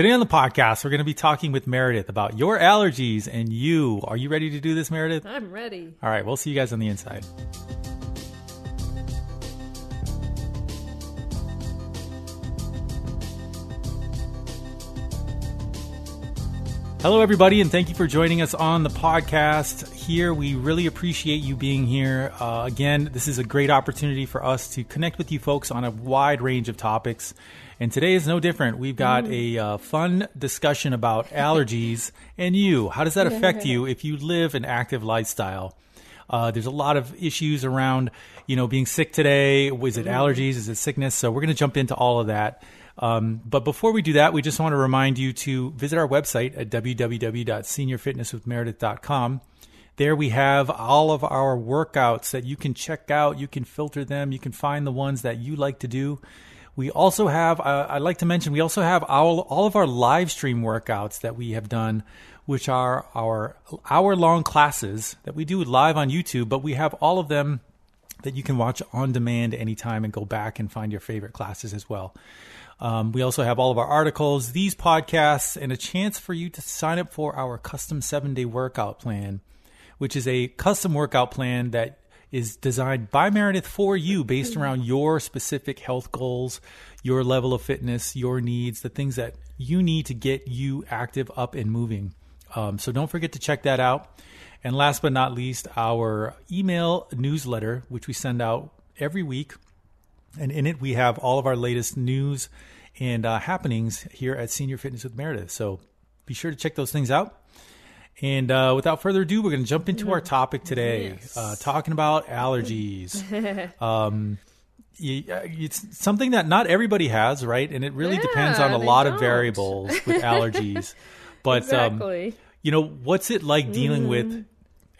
Today on the podcast, we're going to be talking with Meredith about your allergies and you. Are you ready to do this, Meredith? I'm ready. All right, we'll see you guys on the inside. Hello, everybody, and thank you for joining us on the podcast here. We really appreciate you being here. Again, this is a great opportunity for us to connect with you folks on a wide range of topics. And today is no different. We've got a fun discussion about allergies and you. How does that affect you if you live an active lifestyle? There's a lot of issues around, you know, being sick today. Was it allergies? Is it sickness? So we're going to jump into all of that. But before we do that, we just want to remind you to visit our website at www.seniorfitnesswithmeredith.com. There we have all of our workouts that you can check out. You can filter them. You can find the ones that you like to do. We also have, I'd like to mention, we also have all of our live stream workouts that we have done, which are our hour-long classes that we do live on YouTube, but we have all of them that you can watch on demand anytime and go back and find your favorite classes as well. We also have all of our articles, these podcasts, and a chance for you to sign up for our custom 7-day workout plan, which is a custom workout plan that is designed by Meredith for you based around your specific health goals, your level of fitness, your needs, the things that you need to get you active, up, and moving. So don't forget to check that out. And last but not least, our email newsletter, which we send out every week. And in it, we have all of our latest news and happenings here at Senior Fitness with Meredith. So be sure to check those things out. And without further ado, we're going to jump into our topic today, talking about allergies. It's something that not everybody has, right? And it really depends on a lot of variables with allergies. But, you know, what's it like dealing with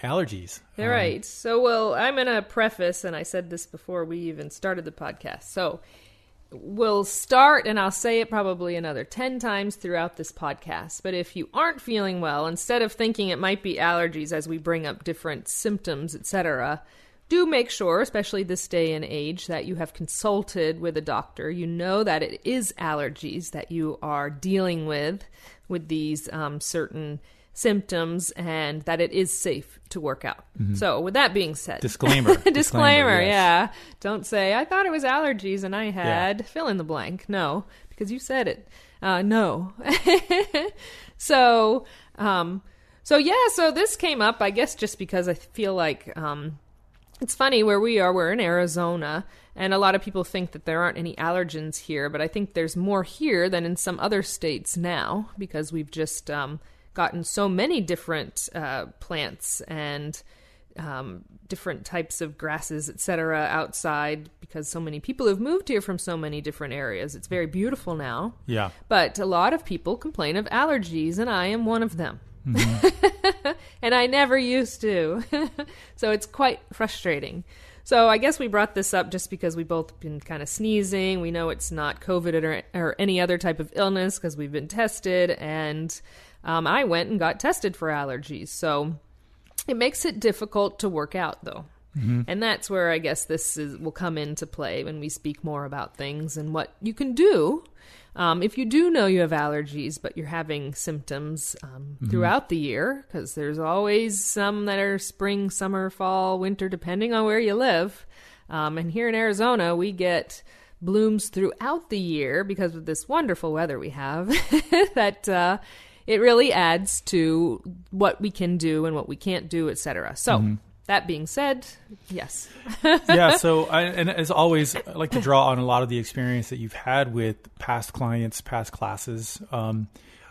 allergies? All right. So, well, I'm going to preface, and I said this before we even started the podcast. So we'll start, and I'll say it probably another 10 times throughout this podcast. But if you aren't feeling well, instead of thinking it might be allergies as we bring up different symptoms, etc., do make sure, especially this day and age, that you have consulted with a doctor. You know that it is allergies that you are dealing with these certain symptoms, and that it is safe to work out. So with that being said, disclaimer, yes. Don't say, I thought it was allergies and I had fill in the blank. No, because you said it. No. So this came up, I guess, just because I feel like, it's funny where we are, we're in Arizona, and a lot of people think that there aren't any allergens here, but I think there's more here than in some other states now, because we've just, gotten so many different plants and different types of grasses, etc., outside, because so many people have moved here from so many different areas. It's very beautiful now. Yeah. But a lot of people complain of allergies, and I am one of them. Mm-hmm. And I never used to. So it's quite frustrating. So I guess we brought this up just because we've both been kind of sneezing. We know it's not COVID or any other type of illness because we've been tested, and I went and got tested for allergies. So it makes it difficult to work out, though. Mm-hmm. And that's where I guess this will come into play when we speak more about things and what you can do. If you do know you have allergies, but you're having symptoms throughout the year, because there's always some that are spring, summer, fall, winter, depending on where you live. And here in Arizona, we get blooms throughout the year because of this wonderful weather we have that... it really adds to what we can do and what we can't do, et cetera. So that being said, yes. So and as always, I like to draw on a lot of the experience that you've had with past clients, past classes.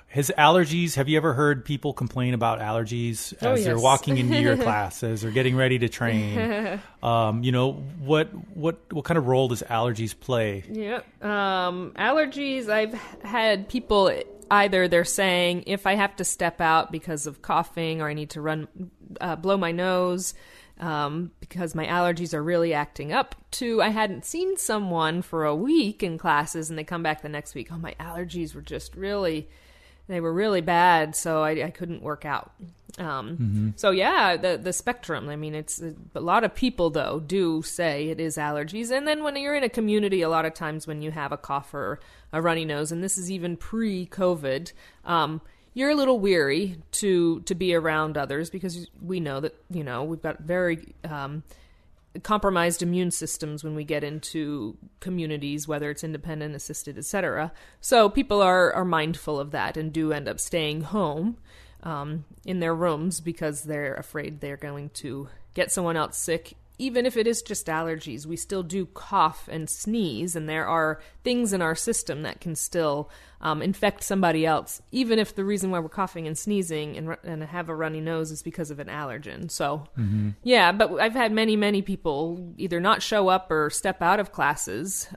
Has allergies, have you ever heard people complain about allergies as they're walking into your class, as they're getting ready to train? You know, what kind of role does allergies play? Allergies, I've had people... Either they're saying, if I have to step out because of coughing or I need to blow my nose because my allergies are really acting up, to I hadn't seen someone for a week in classes and they come back the next week, oh, my allergies were just really, they were really bad, so I couldn't work out. So yeah, the spectrum. I mean, it's a lot of people, though, do say it is allergies. And then when you're in a community, a lot of times when you have a cough or a runny nose, and this is even pre-COVID, you're a little weary to be around others, because we know that, you know, we've got very compromised immune systems when we get into communities, whether it's independent, assisted, etc. So people are mindful of that and do end up staying home in their rooms because they're afraid they're going to get someone else sick. Even if it is just allergies, we still do cough and sneeze, and there are things in our system that can still infect somebody else, even if the reason why we're coughing and sneezing and have a runny nose is because of an allergen. So, yeah, but I've had many, many people either not show up or step out of classes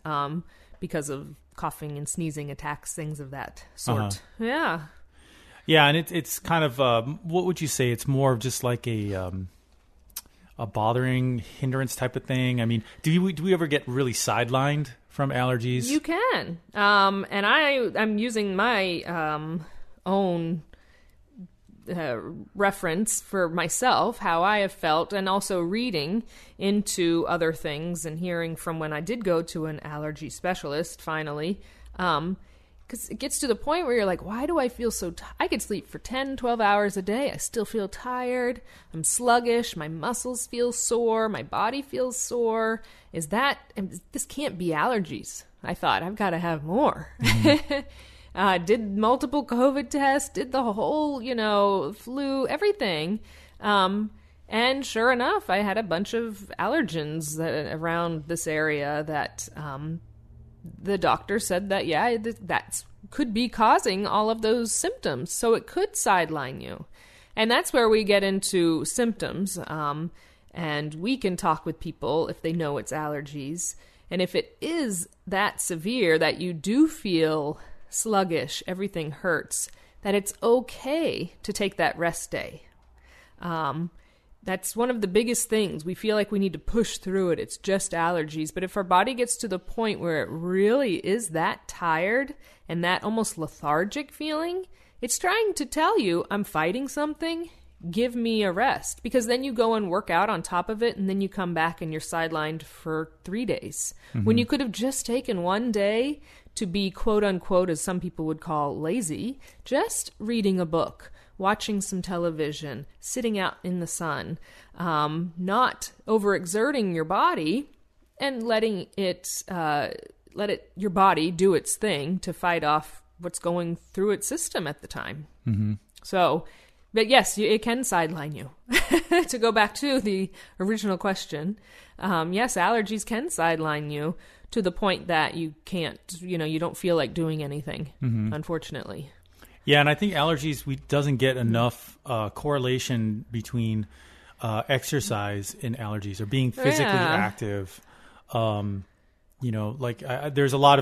because of coughing and sneezing attacks, things of that sort. Yeah. Yeah, and it's kind of, what would you say? It's more of just like a bothering hindrance type of thing. I mean, do we ever get really sidelined from allergies? You can. And I'm using my own reference for myself, how I have felt, and also reading into other things and hearing from when I did go to an allergy specialist finally. Because it gets to the point where you're like, why do I feel so tired? I could sleep for 10, 12 hours a day. I still feel tired. I'm sluggish. My muscles feel sore. My body feels sore. This can't be allergies. I thought, I've got to have more. Did multiple COVID tests, did the whole, flu, everything. And sure enough, I had a bunch of allergens around this area that, the doctor said that, yeah, that could be causing all of those symptoms. So it could sideline you. And that's where we get into symptoms. And we can talk with people if they know it's allergies. And if it is that severe that you do feel sluggish, everything hurts, that it's okay to take that rest day. That's one of the biggest things. We feel like we need to push through it. It's just allergies. But if our body gets to the point where it really is that tired and that almost lethargic feeling, it's trying to tell you, I'm fighting something. Give me a rest. Because then you go and work out on top of it, and then you come back and you're sidelined for 3 days. When you could have just taken one day to be, quote unquote, as some people would call lazy, just reading a book, watching some television, sitting out in the sun, not overexerting your body and letting it, your body do its thing to fight off what's going through its system at the time. So, but yes, it can sideline you. To go back to the original question, yes, allergies can sideline you to the point that you can't, you don't feel like doing anything, unfortunately. Yeah, and I think allergies, we doesn't get enough correlation between exercise and allergies, or being physically active. There's a lot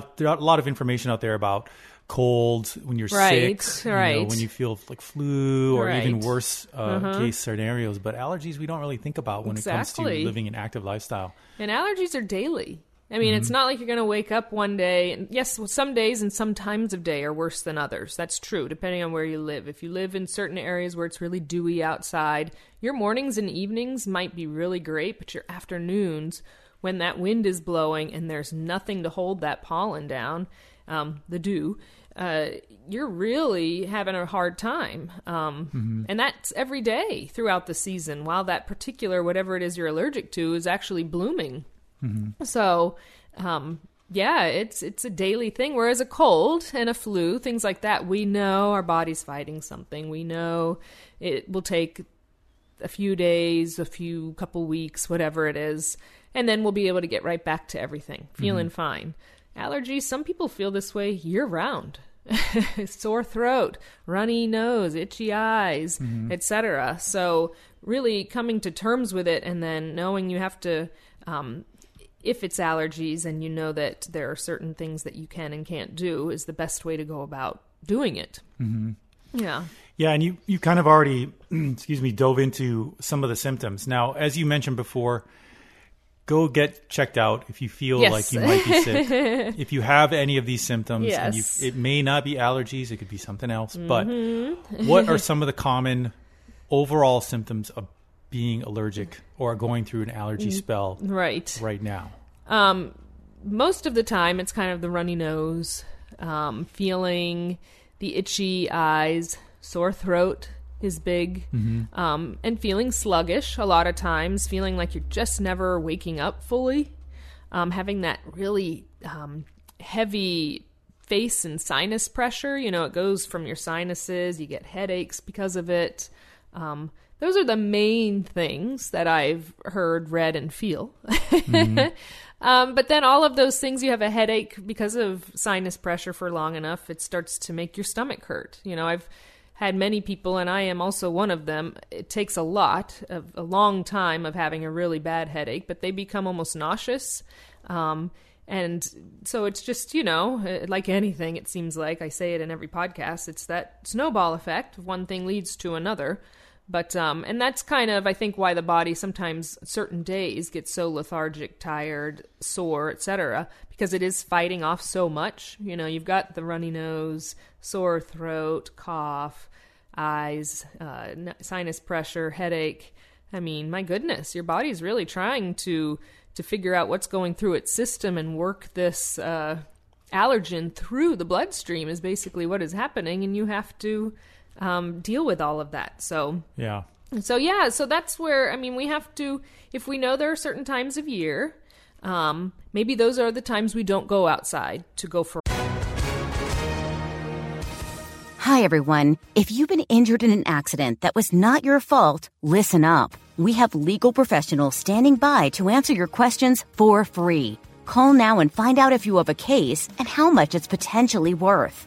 of information out there about colds, when you're sick, when you feel like flu, or even worse case scenarios. But allergies, we don't really think about when it comes to living an active lifestyle. And allergies are daily. I mean, it's not like you're going to wake up one day. And yes, some days and some times of day are worse than others. That's true, depending on where you live. If you live in certain areas where it's really dewy outside, your mornings and evenings might be really great, but your afternoons, when that wind is blowing and there's nothing to hold that pollen down, the dew, you're really having a hard time. And that's every day throughout the season, while that particular whatever it is you're allergic to is actually blooming. So, yeah, it's a daily thing. Whereas a cold and a flu, things like that, we know our body's fighting something. We know it will take a few days, couple weeks, whatever it is, and then we'll be able to get right back to everything, feeling fine. Allergies, some people feel this way year-round. Sore throat, runny nose, itchy eyes, etc. So really coming to terms with it, and then knowing you have to if it's allergies and you know that there are certain things that you can and can't do, is the best way to go about doing it. Yeah. Yeah. And you kind of already, dove into some of the symptoms. Now, as you mentioned before, go get checked out if you feel like you might be sick. If you have any of these symptoms, and it may not be allergies, it could be something else. But what are some of the common overall symptoms of being allergic or going through an allergy spell right now? Most of the time, it's kind of the runny nose, feeling the itchy eyes, sore throat is big, and feeling sluggish a lot of times, feeling like you're just never waking up fully, having that really heavy face and sinus pressure. You know, it goes from your sinuses, you get headaches because of it. Those are the main things that I've heard, read, and feel. But then all of those things, you have a headache because of sinus pressure for long enough, it starts to make your stomach hurt. You know, I've had many people, and I am also one of them, it takes a lot, a long time of having a really bad headache, but they become almost nauseous. And so it's just, you know, like anything, it seems like, I say it in every podcast, it's that snowball effect. One thing leads to another. But, and that's kind of, I think, why the body sometimes certain days gets so lethargic, tired, sore, etc., because it is fighting off so much. You know, you've got the runny nose, sore throat, cough, eyes, sinus pressure, headache. I mean, my goodness, your body's really trying to figure out what's going through its system and work this allergen through the bloodstream is basically what is happening, and you have to deal with all of that. So that's where, I mean, we have to, if we know there are certain times of year, maybe those are the times we don't go outside to go for. Hi, everyone. If you've been injured in an accident that was not your fault, listen up. We have legal professionals standing by to answer your questions for free. Call now and find out if you have a case and how much it's potentially worth.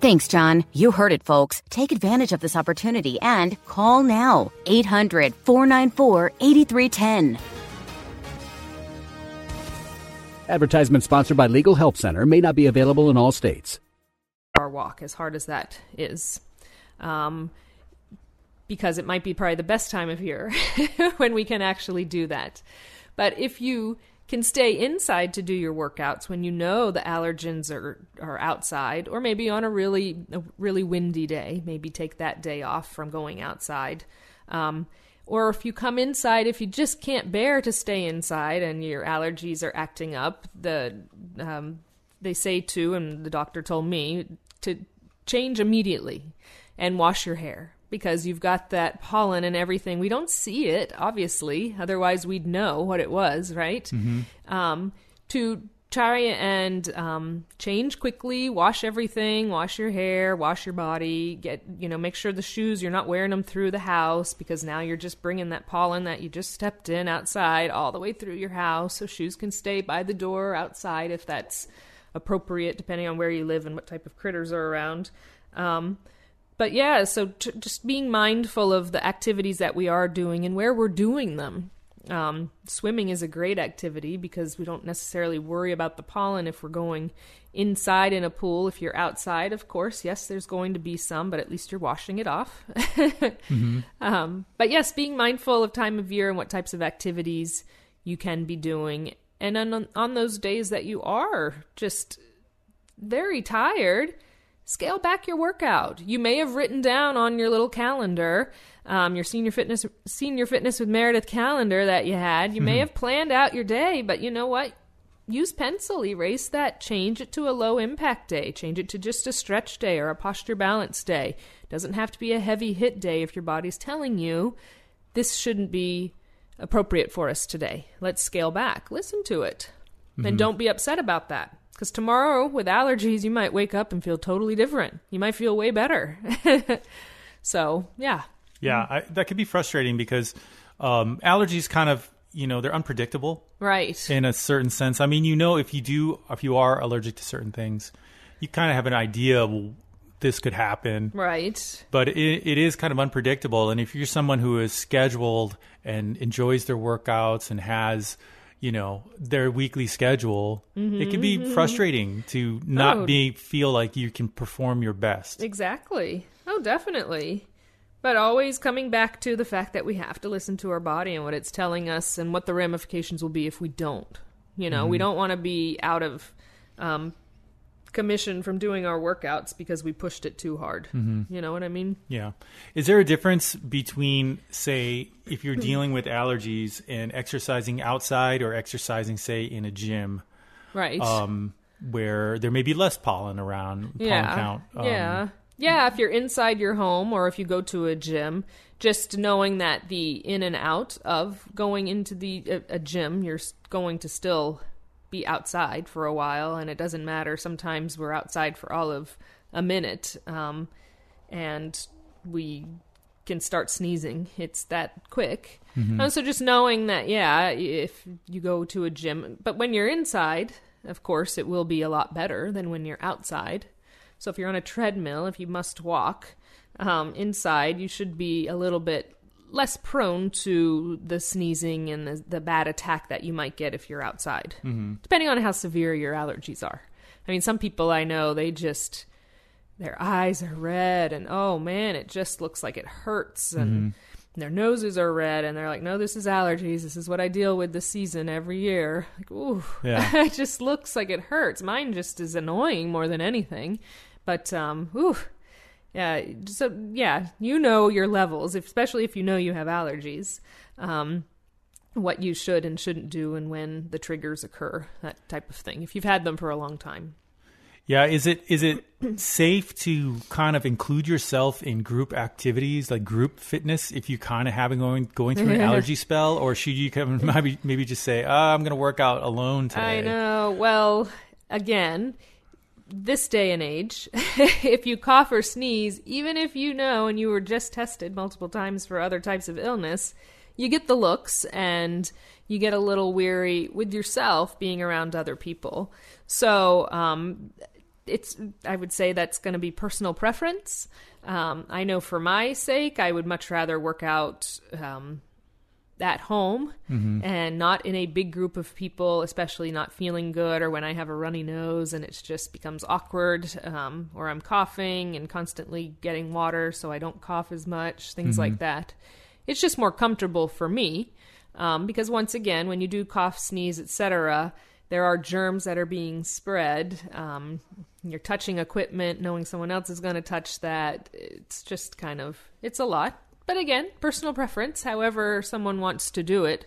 Thanks, John. You heard it, folks. Take advantage of this opportunity and call now. 800-494-8310. Advertisement sponsored by Legal Help Center. May not be available in all states. Our walk, as hard as that is, because it might be probably the best time of year when we can actually do that. But if you can stay inside to do your workouts when you know the allergens are outside, or maybe on a really windy day, maybe take that day off from going outside. Or if you come inside, if you just can't bear to stay inside and your allergies are acting up, they say to, and the doctor told me, to change immediately and wash your hair, because you've got that pollen and everything. We don't see it, obviously. Otherwise, we'd know what it was, right? To try and change quickly, wash everything, wash your hair, wash your body, make sure the shoes, you're not wearing them through the house, because now you're just bringing that pollen that you just stepped in outside all the way through your house. So shoes can stay by the door outside if that's appropriate, depending on where you live and what type of critters are around. But yeah, so just being mindful of the activities that we are doing and where we're doing them. Swimming is a great activity because we don't necessarily worry about the pollen if we're going inside in a pool. If you're outside, of course, yes, there's going to be some, but at least you're washing it off. But yes, being mindful of time of year and what types of activities you can be doing. And on those days that you are just very tired, scale back your workout. You may have written down on your little calendar, your Senior Fitness with Meredith calendar that you had. You may have planned out your day, but you know what? Use pencil, erase that, change it to a low impact day, change it to just a stretch day or a posture balance day. It doesn't have to be a heavy hit day if your body's telling you this shouldn't be appropriate for us today. Let's scale back. Listen to it. And don't be upset about that. Because tomorrow, with allergies, you might wake up and feel totally different. You might feel way better. So, yeah. Yeah, that could be frustrating because allergies kind of, they're unpredictable. Right. In a certain sense. I mean, if you are allergic to certain things, you kind of have an idea, well, this could happen. Right. But it is kind of unpredictable. And if you're someone who is scheduled and enjoys their workouts and has you know, their weekly schedule, mm-hmm, it can be frustrating to not feel like you can perform your best. Exactly. Oh, definitely. But always coming back to the fact that we have to listen to our body and what it's telling us and what the ramifications will be if we don't. You know, mm-hmm, we don't want to be out of commission from doing our workouts because we pushed it too hard. Mm-hmm. You know what I mean? Yeah. Is there a difference between, say, if you're dealing with allergies and exercising outside or exercising, say, in a gym? Right. Where there may be less pollen around, pollen count. Yeah, if you're inside your home or if you go to a gym, just knowing that the in and out of going into a gym, you're going to still be outside for a while, and it doesn't matter. Sometimes we're outside for all of a minute, and we can start sneezing. It's that quick. Mm-hmm. And so just knowing that, yeah, if you go to a gym, but when you're inside, of course, it will be a lot better than when you're outside. So if you're on a treadmill, if you must walk inside, you should be a little bit less prone to the sneezing and the bad attack that you might get if you're outside, mm-hmm, depending on how severe your allergies are. I mean, some people I know, they just, their eyes are red and, oh man, it just looks like it hurts, and mm-hmm, their noses are red, and they're like, no, this is allergies. This is what I deal with this season every year. Like, ooh, yeah. It just looks like it hurts. Mine just is annoying more than anything. But, ooh, yeah. So, yeah, you know your levels, especially if you know you have allergies, what you should and shouldn't do and when the triggers occur, that type of thing, if you've had them for a long time. Yeah. Is it safe to kind of include yourself in group activities, like group fitness, if you kind of have been going through an allergy spell? Or should you maybe just say, I'm going to work out alone today? I know. Well, again, this day and age, if you cough or sneeze, even if you know and you were just tested multiple times for other types of illness, you get the looks and you get a little weary with yourself being around other people. So I would say that's going to be personal preference. I know for my sake, I would much rather work out at home, mm-hmm, and not in a big group of people, especially not feeling good, or when I have a runny nose and it just becomes awkward, or I'm coughing and constantly getting water so I don't cough as much, things mm-hmm like that. It's just more comfortable for me, because once again, when you do cough, sneeze, etc., there are germs that are being spread. You're touching equipment, knowing someone else is going to touch that. It's just kind of, it's a lot. But again, personal preference, however someone wants to do it,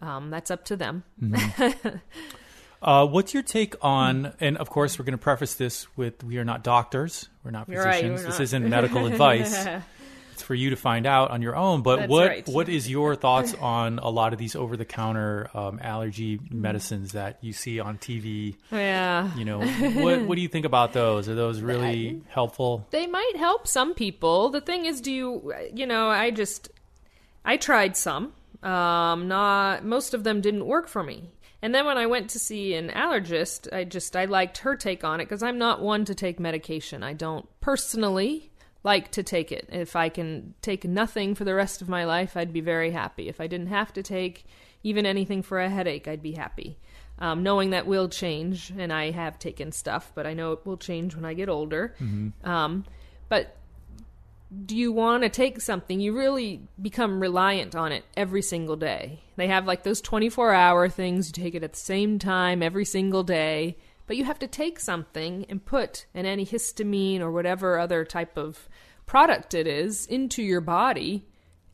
that's up to them. Mm-hmm. What's your take on, and of course, we're going to preface this with, we are not doctors, we're not physicians, right, this isn't medical advice. It's for you to find out on your own, but what is your thoughts on a lot of these over-the-counter allergy medicines that you see on TV? Yeah. You know, what do you think about those? Are those really helpful? They might help some people. The thing is, I tried some. Most of them didn't work for me. And then when I went to see an allergist, I liked her take on it, because I'm not one to take medication. I don't personally like to take it. If I can take nothing for the rest of my life, I'd be very happy. If I didn't have to take even anything for a headache, I'd be happy. Knowing that will change, and I have taken stuff, but I know it will change when I get older. Mm-hmm. But do you want to take something? You really become reliant on it every single day. They have like those 24-hour things. You take it at the same time every single day. But you have to take something and put an antihistamine or whatever other type of product it is into your body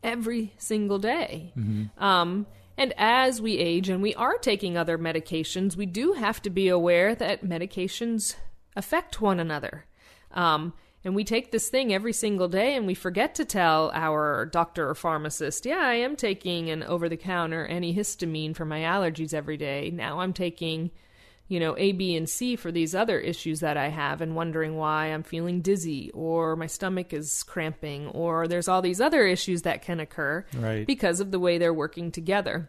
every single day. Mm-hmm. And as we age and we are taking other medications, we do have to be aware that medications affect one another. And we take this thing every single day, and we forget to tell our doctor or pharmacist, yeah, I am taking an over-the-counter antihistamine for my allergies every day. Now I'm taking A, B, and C for these other issues that I have, and wondering why I'm feeling dizzy, or my stomach is cramping, or there's all these other issues that can occur because of the way they're working together.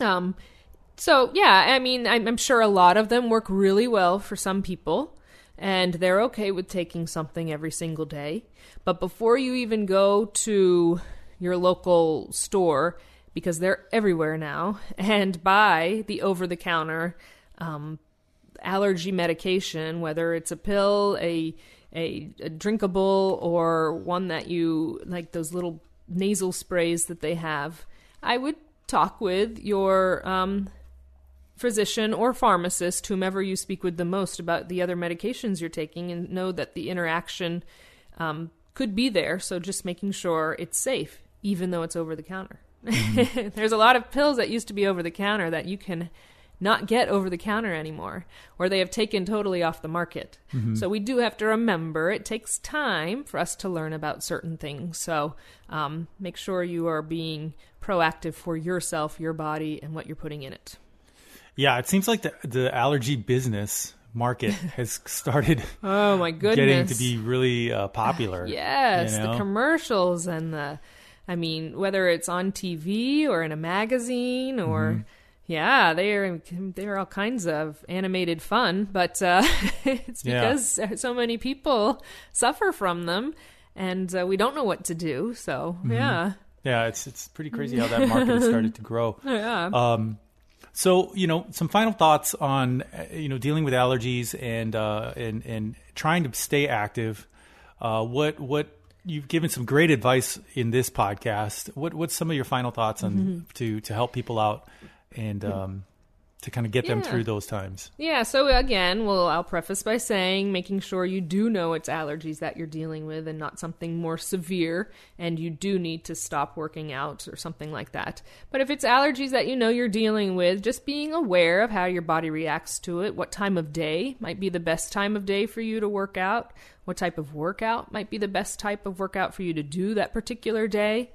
So, yeah, I mean, I'm sure a lot of them work really well for some people, and they're okay with taking something every single day. But before you even go to your local store, because they're everywhere now, and buy the over-the-counter allergy medication, whether it's a pill, a drinkable, or one that you, like those little nasal sprays that they have. I would talk with your physician or pharmacist, whomever you speak with the most, about the other medications you're taking, and know that the interaction could be there. So just making sure it's safe, even though it's over the counter. Mm-hmm. There's a lot of pills that used to be over the counter that you can not get over the counter anymore, or they have taken totally off the market. Mm-hmm. So we do have to remember it takes time for us to learn about certain things. So make sure you are being proactive for yourself, your body, and what you're putting in it. Yeah, it seems like the allergy business market has started oh my goodness, getting to be really popular. Yes, you know? The commercials and whether it's on TV or in a magazine or... Mm-hmm. Yeah, they are all kinds of animated fun, but it's because so many people suffer from them, and we don't know what to do. So mm-hmm. yeah, it's pretty crazy how that market has started to grow. Yeah. So some final thoughts on dealing with allergies and trying to stay active. What you've given some great advice in this podcast. What's some of your final thoughts on mm-hmm. to help people out? And to kind of get them through those times. Yeah. So again, I'll preface by saying, making sure you do know it's allergies that you're dealing with and not something more severe, and you do need to stop working out or something like that. But if it's allergies that you're dealing with, just being aware of how your body reacts to it, what time of day might be the best time of day for you to work out, what type of workout might be the best type of workout for you to do that particular day.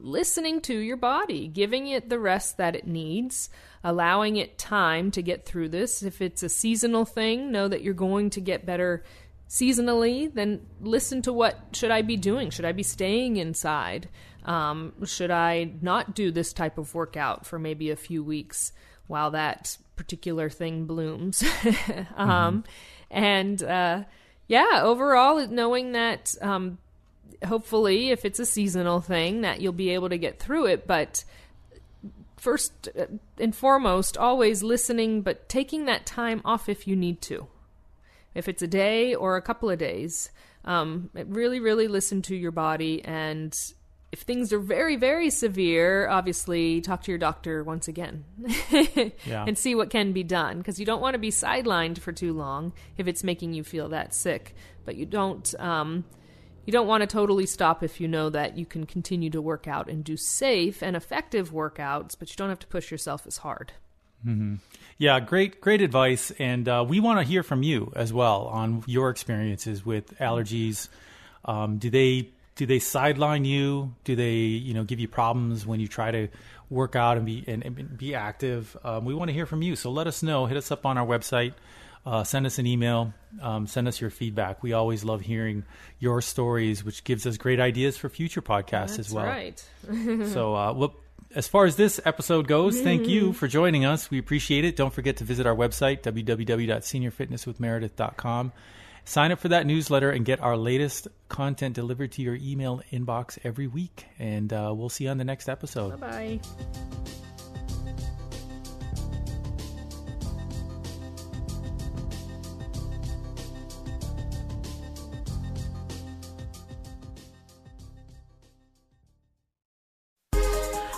Listening to your body, giving it the rest that it needs, allowing it time to get through this. If it's a seasonal thing, know that you're going to get better seasonally. Then listen to what should I be doing? Should I be staying inside? Should I not do this type of workout for maybe a few weeks while that particular thing blooms? Overall, knowing that... hopefully, if it's a seasonal thing, that you'll be able to get through it. But first and foremost, always listening, but taking that time off if you need to. If it's a day or a couple of days, really, really listen to your body. And if things are very, very severe, obviously talk to your doctor once again and see what can be done, because you don't want to be sidelined for too long if it's making you feel that sick. But you don't want to totally stop if you know that you can continue to work out and do safe and effective workouts, but you don't have to push yourself as hard. Mm-hmm. Yeah, great advice. And we want to hear from you as well on your experiences with allergies. Do they sideline you? Do they give you problems when you try to work out and be active? We want to hear from you. So let us know. Hit us up on our website. Send us an email, send us your feedback. We always love hearing your stories, which gives us great ideas for future podcasts as well. That's right. So as far as this episode goes, thank you for joining us. We appreciate it. Don't forget to visit our website, www.seniorfitnesswithmeredith.com. Sign up for that newsletter and get our latest content delivered to your email inbox every week. And we'll see you on the next episode. Bye-bye.